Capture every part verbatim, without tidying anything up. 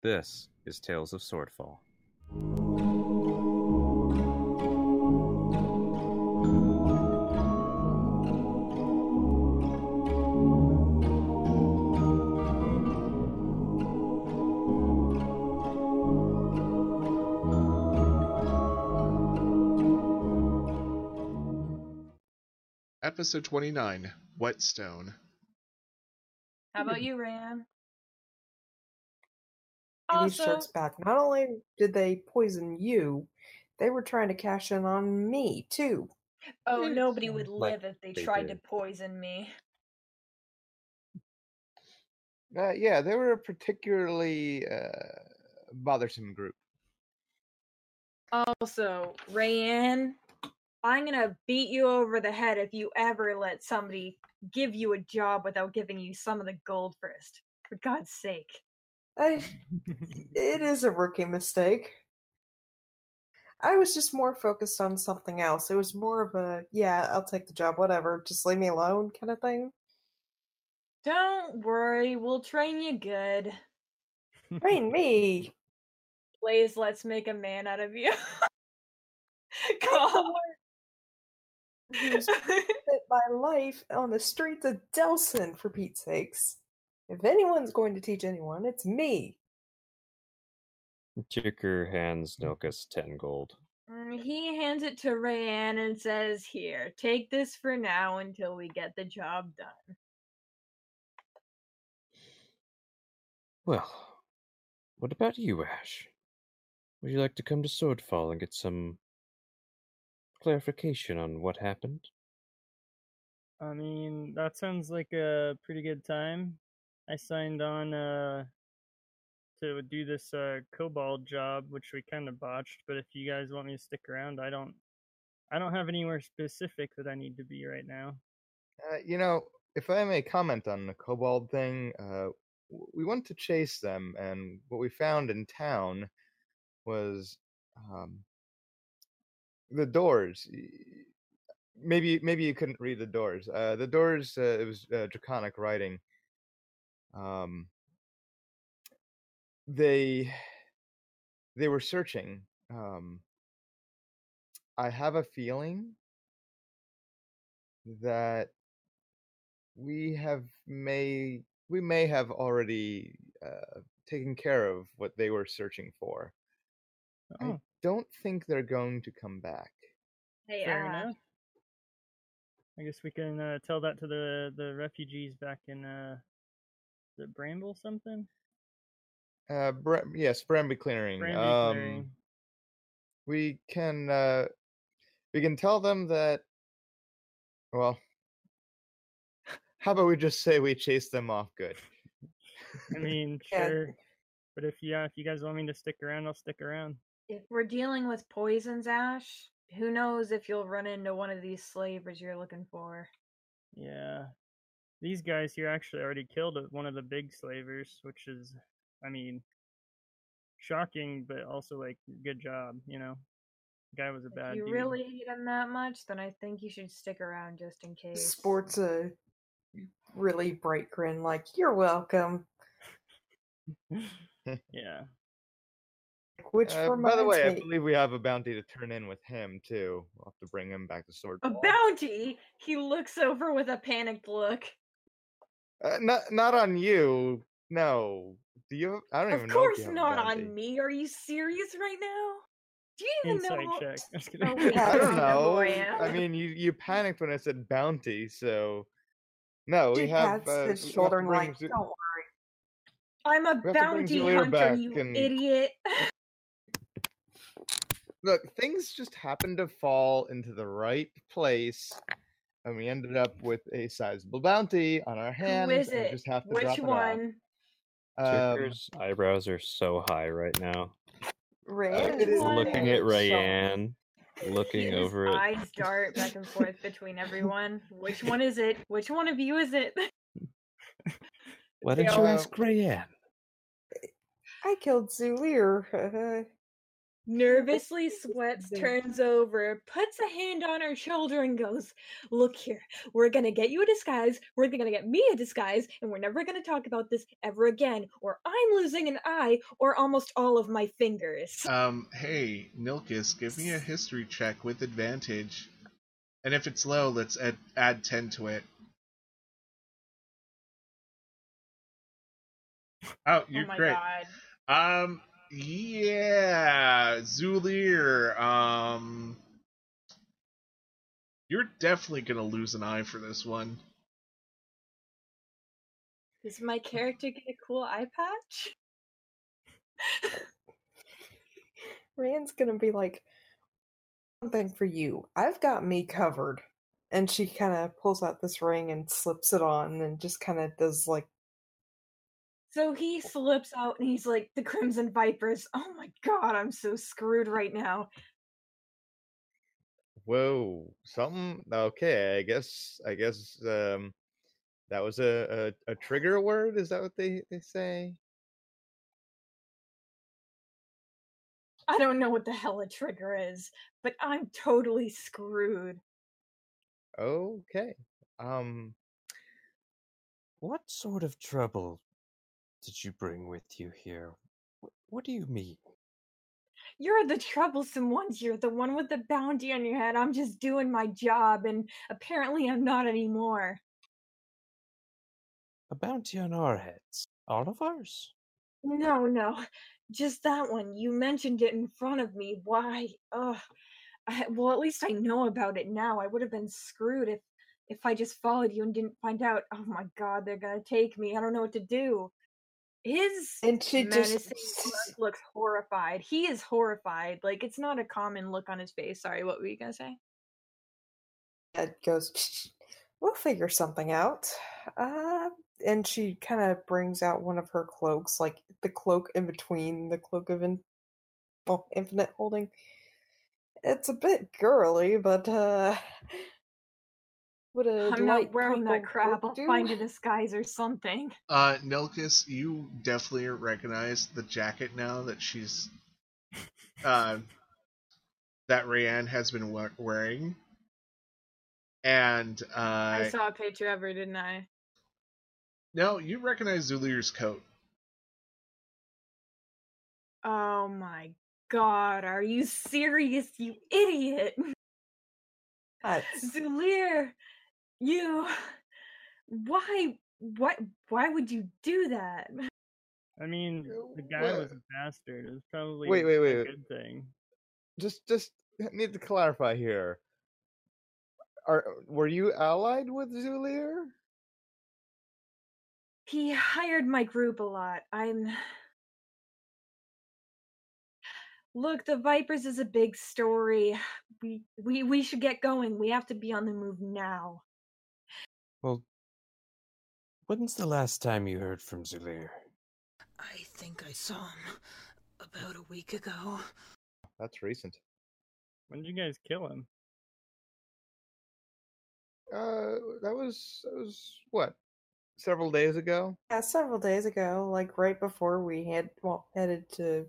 This is Tales of Swordfall. Episode twenty-nine, Whetstone. How about you, Ram? Also, these sharks back. Not only did they poison you, they were trying to cash in on me, too. Oh, nobody would live like if they, they tried did. to poison me. Uh, yeah, they were a particularly uh, bothersome group. Also, Rayanne, I'm going to beat you over the head if you ever let somebody give you a job without giving you some of the gold first. For God's sake. I, it is a rookie mistake. I was just more focused on something else. It was more of a, yeah, I'll take the job, whatever, just leave me alone kind of thing. Don't worry, we'll train you good. Train me! Please, let's make a man out of you. Call her. You spent my life on the streets of Delson, for Pete's sakes. If anyone's going to teach anyone, it's me. Ticker hands Nilkas ten gold. He hands it to Rayanne and says, here, take this for now until we get the job done. Well, what about you, Ash? Would you like to come to Swordfall and get some clarification on what happened? I mean, that sounds like a pretty good time. I signed on uh, to do this uh, kobold job, which we kind of botched. But if you guys want me to stick around, I don't, I don't have anywhere specific that I need to be right now. Uh, you know, if I may comment on the kobold thing, uh, we went to chase them, and what we found in town was um, the doors. Maybe, maybe you couldn't read the doors. Uh, the doors. Uh, it was uh, draconic writing. Um, they, they were searching. Um, I have a feeling that we have may, we may have already, uh, taken care of what they were searching for. Oh. I don't think they're going to come back. They Fair are. Enough. I guess we can, uh, tell that to the, the refugees back in, uh, the Bramble something? Uh, Br- yes, Bramby Clearing. Bramby um, Clearing. We can, uh, we can tell them that, well, how about we just say we chased them off good? I mean, sure. But if, yeah, if you guys want me to stick around, I'll stick around. If we're dealing with poisons, Ash, who knows if you'll run into one of these slavers you're looking for. Yeah. These guys here actually already killed one of the big slavers, which is, I mean, shocking, but also, like, good job, you know? The guy was a bad dude. If you really hate him that much, then I think you should stick around just in case. Sports a really bright grin, like, you're welcome. Yeah. Which, uh, by the way, me... I believe we have a bounty to turn in with him, too. We'll have to bring him back to Swordfall. A bounty? He looks over with a panicked look. Uh, not, not on you. No. Do you? I don't of even know. Of course, not on me. Are you serious right now? Do you even Insight know? Check. I'm just kidding. Oh, yeah. I don't know. I mean, you, you panicked when I said bounty, so no, Dude, we have. That's uh, the we shoulder line. Don't worry. I'm a bounty hunter, you and... idiot. Look, things just happened to fall into the right place, and we ended up with a sizable bounty on our hands. Who is it? Just have to Which drop one? Ticker's um, eyebrows are so high right now. Rayanne, uh, looking at Rayanne, so... looking over it. Eyes dart back and forth between everyone. Which one is it? Which one of you is it? Why didn't you ask Rayanne? I killed Zuleir. nervously sweats, turns over, puts a hand on her shoulder and goes, "Look here, we're gonna get you a disguise, we're gonna get me a disguise, and we're never gonna talk about this ever again, or I'm losing an eye, or almost all of my fingers." Um, hey, Nilkas, give me a history check with advantage. And if it's low, let's add, add ten to it. Oh, you're oh my great. God. Um, yeah, Zuleir, um, you're definitely gonna lose an eye for this one. Does my character get a cool eye patch? Rand's gonna be like, "Something for you. I've got me covered." And she kind of pulls out this ring and slips it on and just kind of does like... So he slips out and he's like, "The Crimson Vipers. Oh my god, I'm so screwed right now." Whoa. Something? Okay, I guess I guess um, that was a, a, a trigger word? Is that what they, they say? I don't know what the hell a trigger is, but I'm totally screwed. Okay. Um, what sort of trouble did you bring with you here? What do you mean? You're the troublesome ones. You're the one with the bounty on your head. I'm just doing my job, and apparently I'm not anymore. A bounty on our heads? All of ours? No, no. Just that one. You mentioned it in front of me. Why? Ugh. I, well, at least I know about it now. I would have been screwed if, if I just followed you and didn't find out. Oh my god, they're gonna take me. I don't know what to do. His and she menacing just... looks horrified. He is horrified. Like, it's not a common look on his face. Sorry, what were you gonna say? Ed goes, "We'll figure something out." Uh... And she kind of brings out one of her cloaks, like the cloak in between the cloak of in- well, infinite holding. It's a bit girly, but uh, what a I'm not wearing that crap. I'll do? find a disguise or something. Uh, Nilkas, you definitely recognize the jacket now that she's uh, that Rayanne has been wearing. And uh, I saw a picture of her, didn't I? No, you recognize Zuleir's coat. Oh my god, are you serious, you idiot? What? Zuleir, you... Why... Why, why would you do that? I mean, the guy what? was a bastard. It was probably wait, wait, wait, a good wait. thing. Just, just need to clarify here. Are Were you allied with Zuleir? He hired my group a lot. I'm... Look, the Vipers is a big story. We, we we should get going. We have to be on the move now. Well, when's the last time you heard from Zuleir? I think I saw him about a week ago. That's recent. When did you guys kill him? Uh, that was... That was... What? Several days ago? Yeah, several days ago, like right before we had well headed to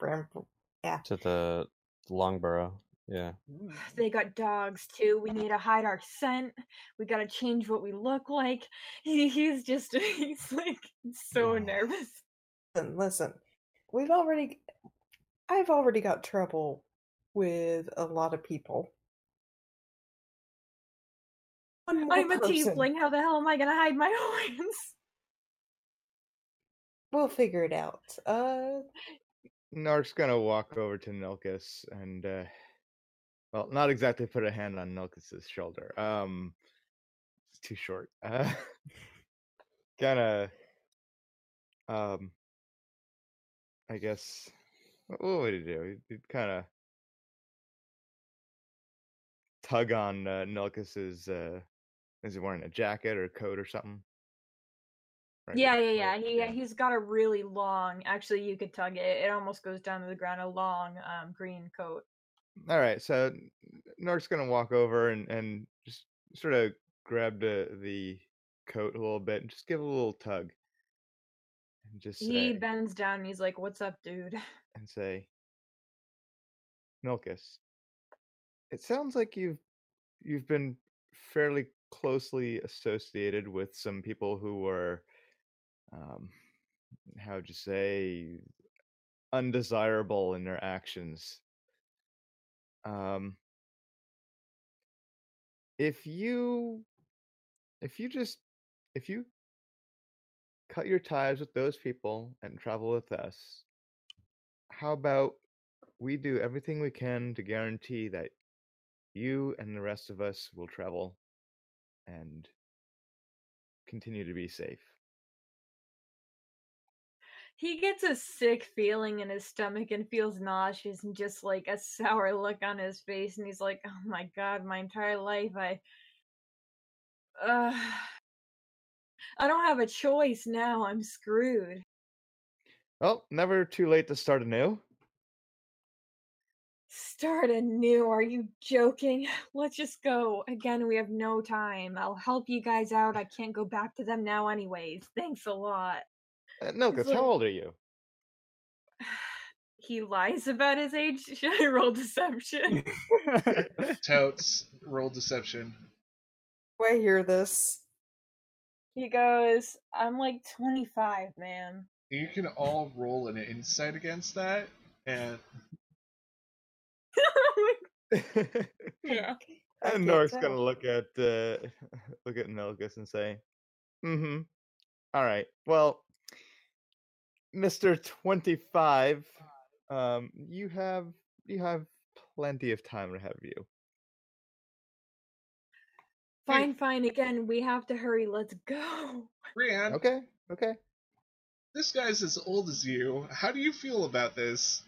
Bramble. Yeah, to the Longborough. Yeah. They got dogs too. We need to hide our scent. We got to change what we look like. He, he's just he's like so yeah. nervous. Listen, listen, we've already. I've already got trouble with a lot of people. I'm a tiefling. How the hell am I gonna hide my horns? We'll figure it out. Uh, Nark's gonna walk over to Nilkas and, uh, well, not exactly put a hand on Nilkas's shoulder. Um, it's too short. Uh, gonna, um, I guess. What would he do? He'd kind of tug on uh, Nilkas's. Uh, Is he wearing a jacket or a coat or something? Right. Yeah, yeah, yeah. He yeah. he's got a really long. Actually, you could tug it. It almost goes down to the ground. A long um, green coat. All right. So Nork's gonna walk over and, and just sort of grab the the coat a little bit and just give it a little tug. And just say, he bends down and he's like, "What's up, dude?" And say, Nilkas, it sounds like you've you've been fairly closely associated with some people who were, um, how would you say, undesirable in their actions. Um, if you, if you just, if you cut your ties with those people and travel with us, how about we do everything we can to guarantee that you and the rest of us will travel and continue to be safe. He gets a sick feeling in his stomach and feels nauseous and just like a sour look on his face, and he's like, oh my god, my entire life I uh, I don't have a choice now, I'm screwed. Well, never too late to start anew. Start anew? Are you joking? Let's just go. Again, we have no time. I'll help you guys out. I can't go back to them now anyways. Thanks a lot. Uh, no, because like, how old are you? He lies about his age. Should I roll deception? Totes, roll deception. Do I hear this? He goes, I'm like twenty-five, man. You can all roll an insight against that, and... yeah. And Nork's gonna look at uh, look at Nilkas and say, mm-hmm. Alright. Well, Mister twenty-five, um, you have you have plenty of time to have you. Fine, hey. fine, again, we have to hurry, let's go. Brianne. Okay, okay. This guy's as old as you. How do you feel about this?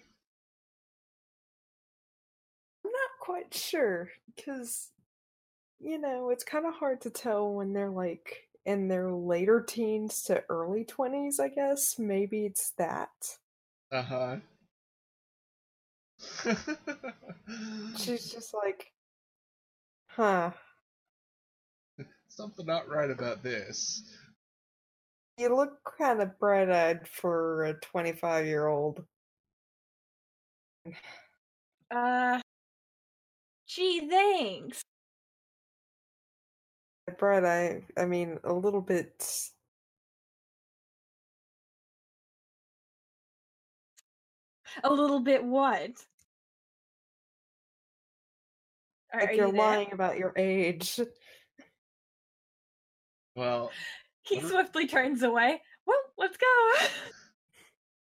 Quite sure, because you know it's kind of hard to tell when they're like in their later teens to early twenties. I guess maybe it's that. Uh huh. She's just like, huh? Something not right about this. You look kind of bright-eyed for a twenty-five-year-old. Uh. Gee, thanks. Brad, I, I mean, a little bit. A little bit what? Are, like are you're you lying about your age. Well. He swiftly turns away. Well, let's go.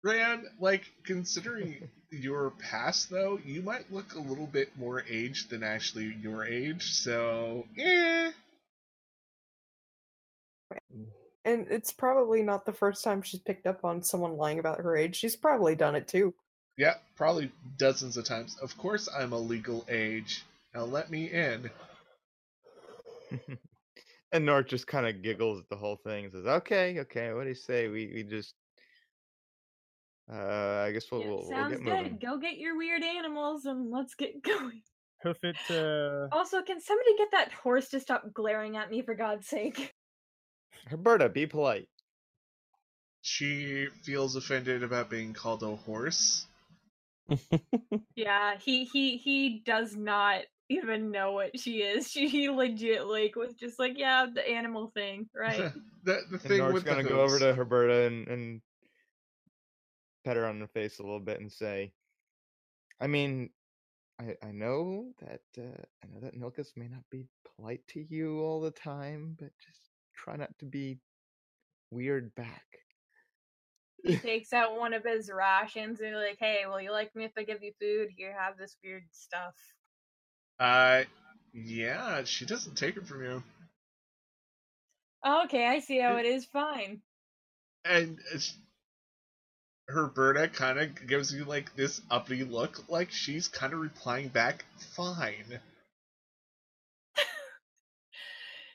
Ryan, like, considering your past, though, you might look a little bit more aged than actually your age, so, yeah. And it's probably not the first time she's picked up on someone lying about her age. She's probably done it, too. Yeah, probably dozens of times. Of course I'm a legal age. Now let me in. And Nort just kind of giggles at the whole thing and says, okay, okay, what do you say? We we just... Uh, I guess we'll, yeah, we'll, we'll get moving. Sounds good. Go get your weird animals and let's get going. Hoof it, uh... Also, can somebody get that horse to stop glaring at me, for God's sake? Herberta, be polite. She feels offended about being called a horse. Yeah, he, he, he does not even know what she is. She he legit, like, was just like, yeah, the animal thing, right? the, the thing and with gonna the go over to Herberta and... and... pet her on the face a little bit and say, I mean, I I know that uh, I know that Nilkas may not be polite to you all the time, but just try not to be weird back. He takes out one of his rations and like, hey, will you like me if I give you food? Here, have this weird stuff. Uh, yeah, she doesn't take it from you. Okay, I see how it, it is. Fine. And it's... Herberta kind of gives you, like, this uppity look, like she's kind of replying back, fine.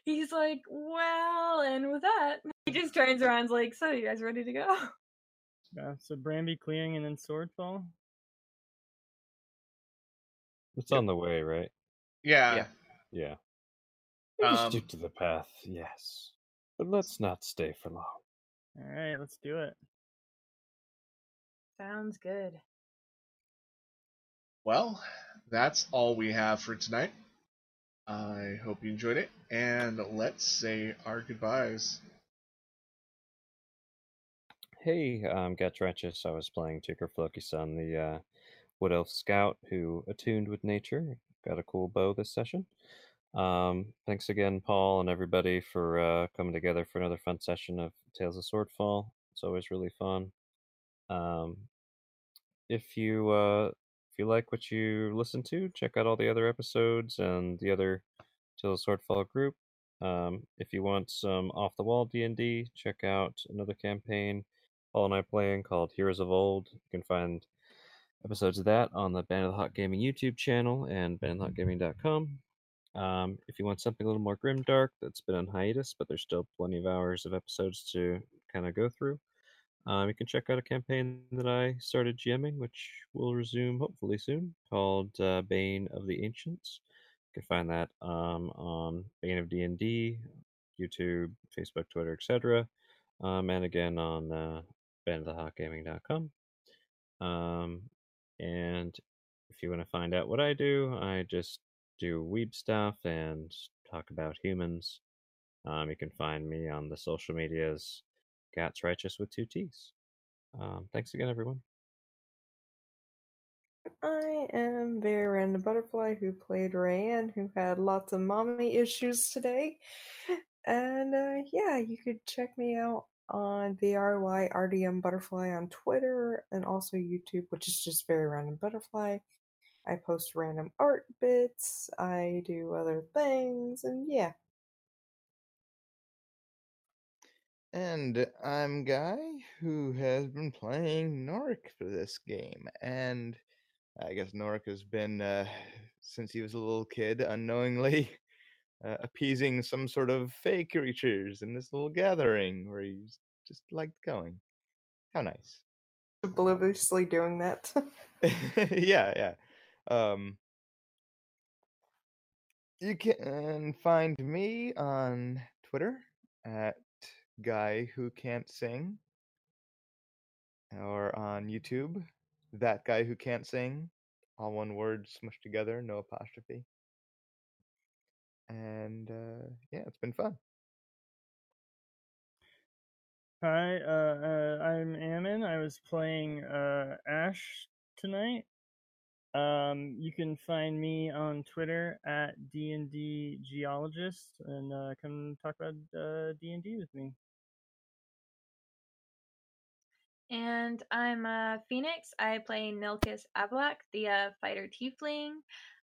He's like, well, and with that, he just turns around and's like, so you guys ready to go? Yeah, so Bramby Clearing and then Swordfall? It's yeah. on the way, right? Yeah. Yeah. yeah. Um, stick to the path, yes. But let's not stay for long. Alright, let's do it. Sounds good. Well, that's all we have for tonight. I hope you enjoyed it, and let's say our goodbyes. Hey, I'm Gatch Wretches. I was playing Tinker floki, the uh, Wood Elf Scout who attuned with nature. Got a cool bow this session. Um, thanks again, Paul, and everybody for uh, coming together for another fun session of Tales of Swordfall. It's always really fun. Um, if you uh, if you like what you listen to, check out all the other episodes and the other Tales of Swordfall group. Um, if you want some off-the-wall D and D, check out another campaign Paul and I playing called Heroes of Old. You can find episodes of that on the Band of the Hot Gaming YouTube channel and band of the hot gaming dot com. Um, if you want something a little more grimdark, that's been on hiatus, but there's still plenty of hours of episodes to kind of go through. Um, you can check out a campaign that I started GMing, which will resume hopefully soon, called uh, Bane of the Ancients. You can find that um, on Bane of D and D, YouTube, Facebook, Twitter, et cetera. Um, and again on uh, band of the hot gaming dot com. Um, and if you want to find out what I do, I just do weeb stuff and talk about humans. Um, you can find me on the social medias, Gatch Wretches with two T's. Um, thanks again, everyone. I am Very Random Butterfly, who played Rayanne, who had lots of mommy issues today. And uh, yeah, you could check me out on V R Y R D M Butterfly on Twitter and also YouTube, which is just Very Random Butterfly. I post random art bits, I do other things, and yeah. And I'm Guy, who has been playing Norik for this game, and I guess Norik has been, uh, since he was a little kid, unknowingly uh, appeasing some sort of fey creatures in this little gathering where he just liked going. How nice. Obliviously doing that. yeah, yeah. Um, you can find me on Twitter at Guy Who Can't Sing, or on YouTube, That Guy Who Can't Sing, all one word smushed together, no apostrophe. And uh, yeah, it's been fun. Hi, uh, uh, I'm Ammon. I was playing uh, Ash tonight. Um, you can find me on Twitter at D and D Geologist, and uh, come talk about uh, D and D with me. And I'm uh, Phoenix. I play Nilkas Ablak, the uh, fighter tiefling.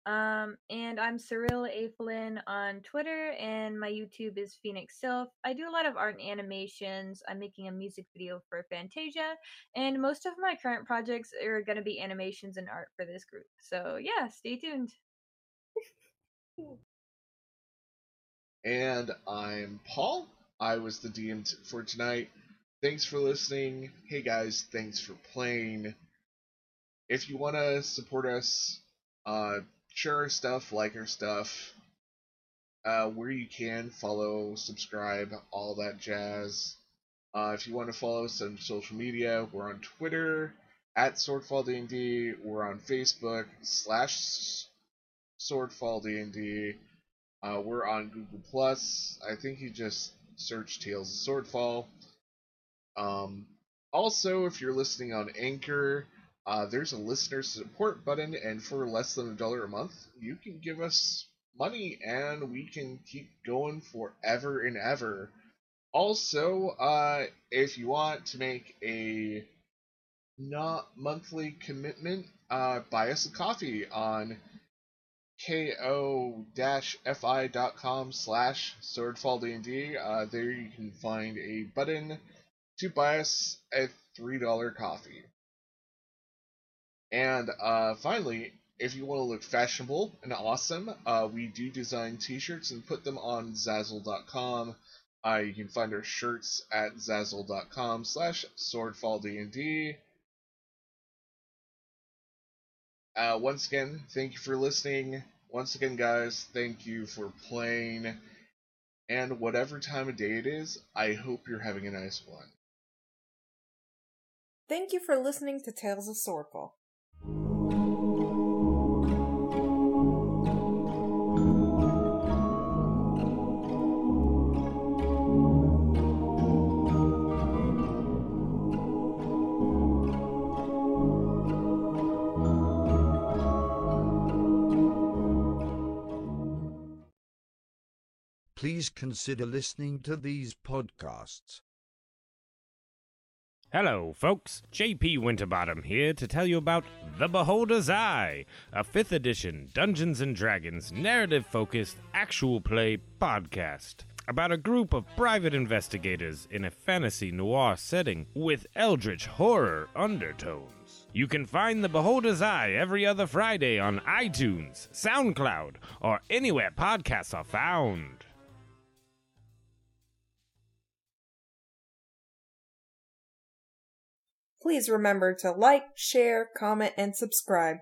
Um, and I'm Cyril Aflin on Twitter, and my YouTube is Phoenix Sylph. I do a lot of art and animations. I'm making a music video for Fantasia, and most of my current projects are going to be animations and art for this group. So yeah, stay tuned. And I'm Paul. I was the D M t- for tonight. Thanks for listening. Hey guys, thanks for playing. If you want to support us, uh, share our stuff, like our stuff, uh, where you can, follow, subscribe, all that jazz. Uh, if you want to follow us on social media, we're on Twitter, at SwordfallD and D, we're on Facebook, slash SwordfallD and D, uh, we're on Google Plus, I think you just search Tales of Swordfall. Um, also, if you're listening on Anchor, Uh, there's a listener support button, and for less than a dollar a month, you can give us money, and we can keep going forever and ever. Also, uh, if you want to make a not monthly commitment, uh, buy us a coffee on ko-fi.com slash SwordfallD&D. Uh, there you can find a button to buy us a three dollar coffee. And uh, finally, if you want to look fashionable and awesome, uh, we do design t-shirts and put them on Zazzle dot com. Uh, you can find our shirts at Zazzle dot com slash SwordfallD and D. Uh, once again, thank you for listening. Once again, guys, thank you for playing. And whatever time of day it is, I hope you're having a nice one. Thank you for listening to Tales of Swordfall. Thank you. please consider listening to these podcasts. Hello, folks. J P Winterbottom here to tell you about The Beholder's Eye, a fifth edition Dungeons and Dragons narrative-focused actual play podcast about a group of private investigators in a fantasy noir setting with eldritch horror undertones. You can find The Beholder's Eye every other Friday on iTunes, SoundCloud, or anywhere podcasts are found. Please remember to like, share, comment, and subscribe.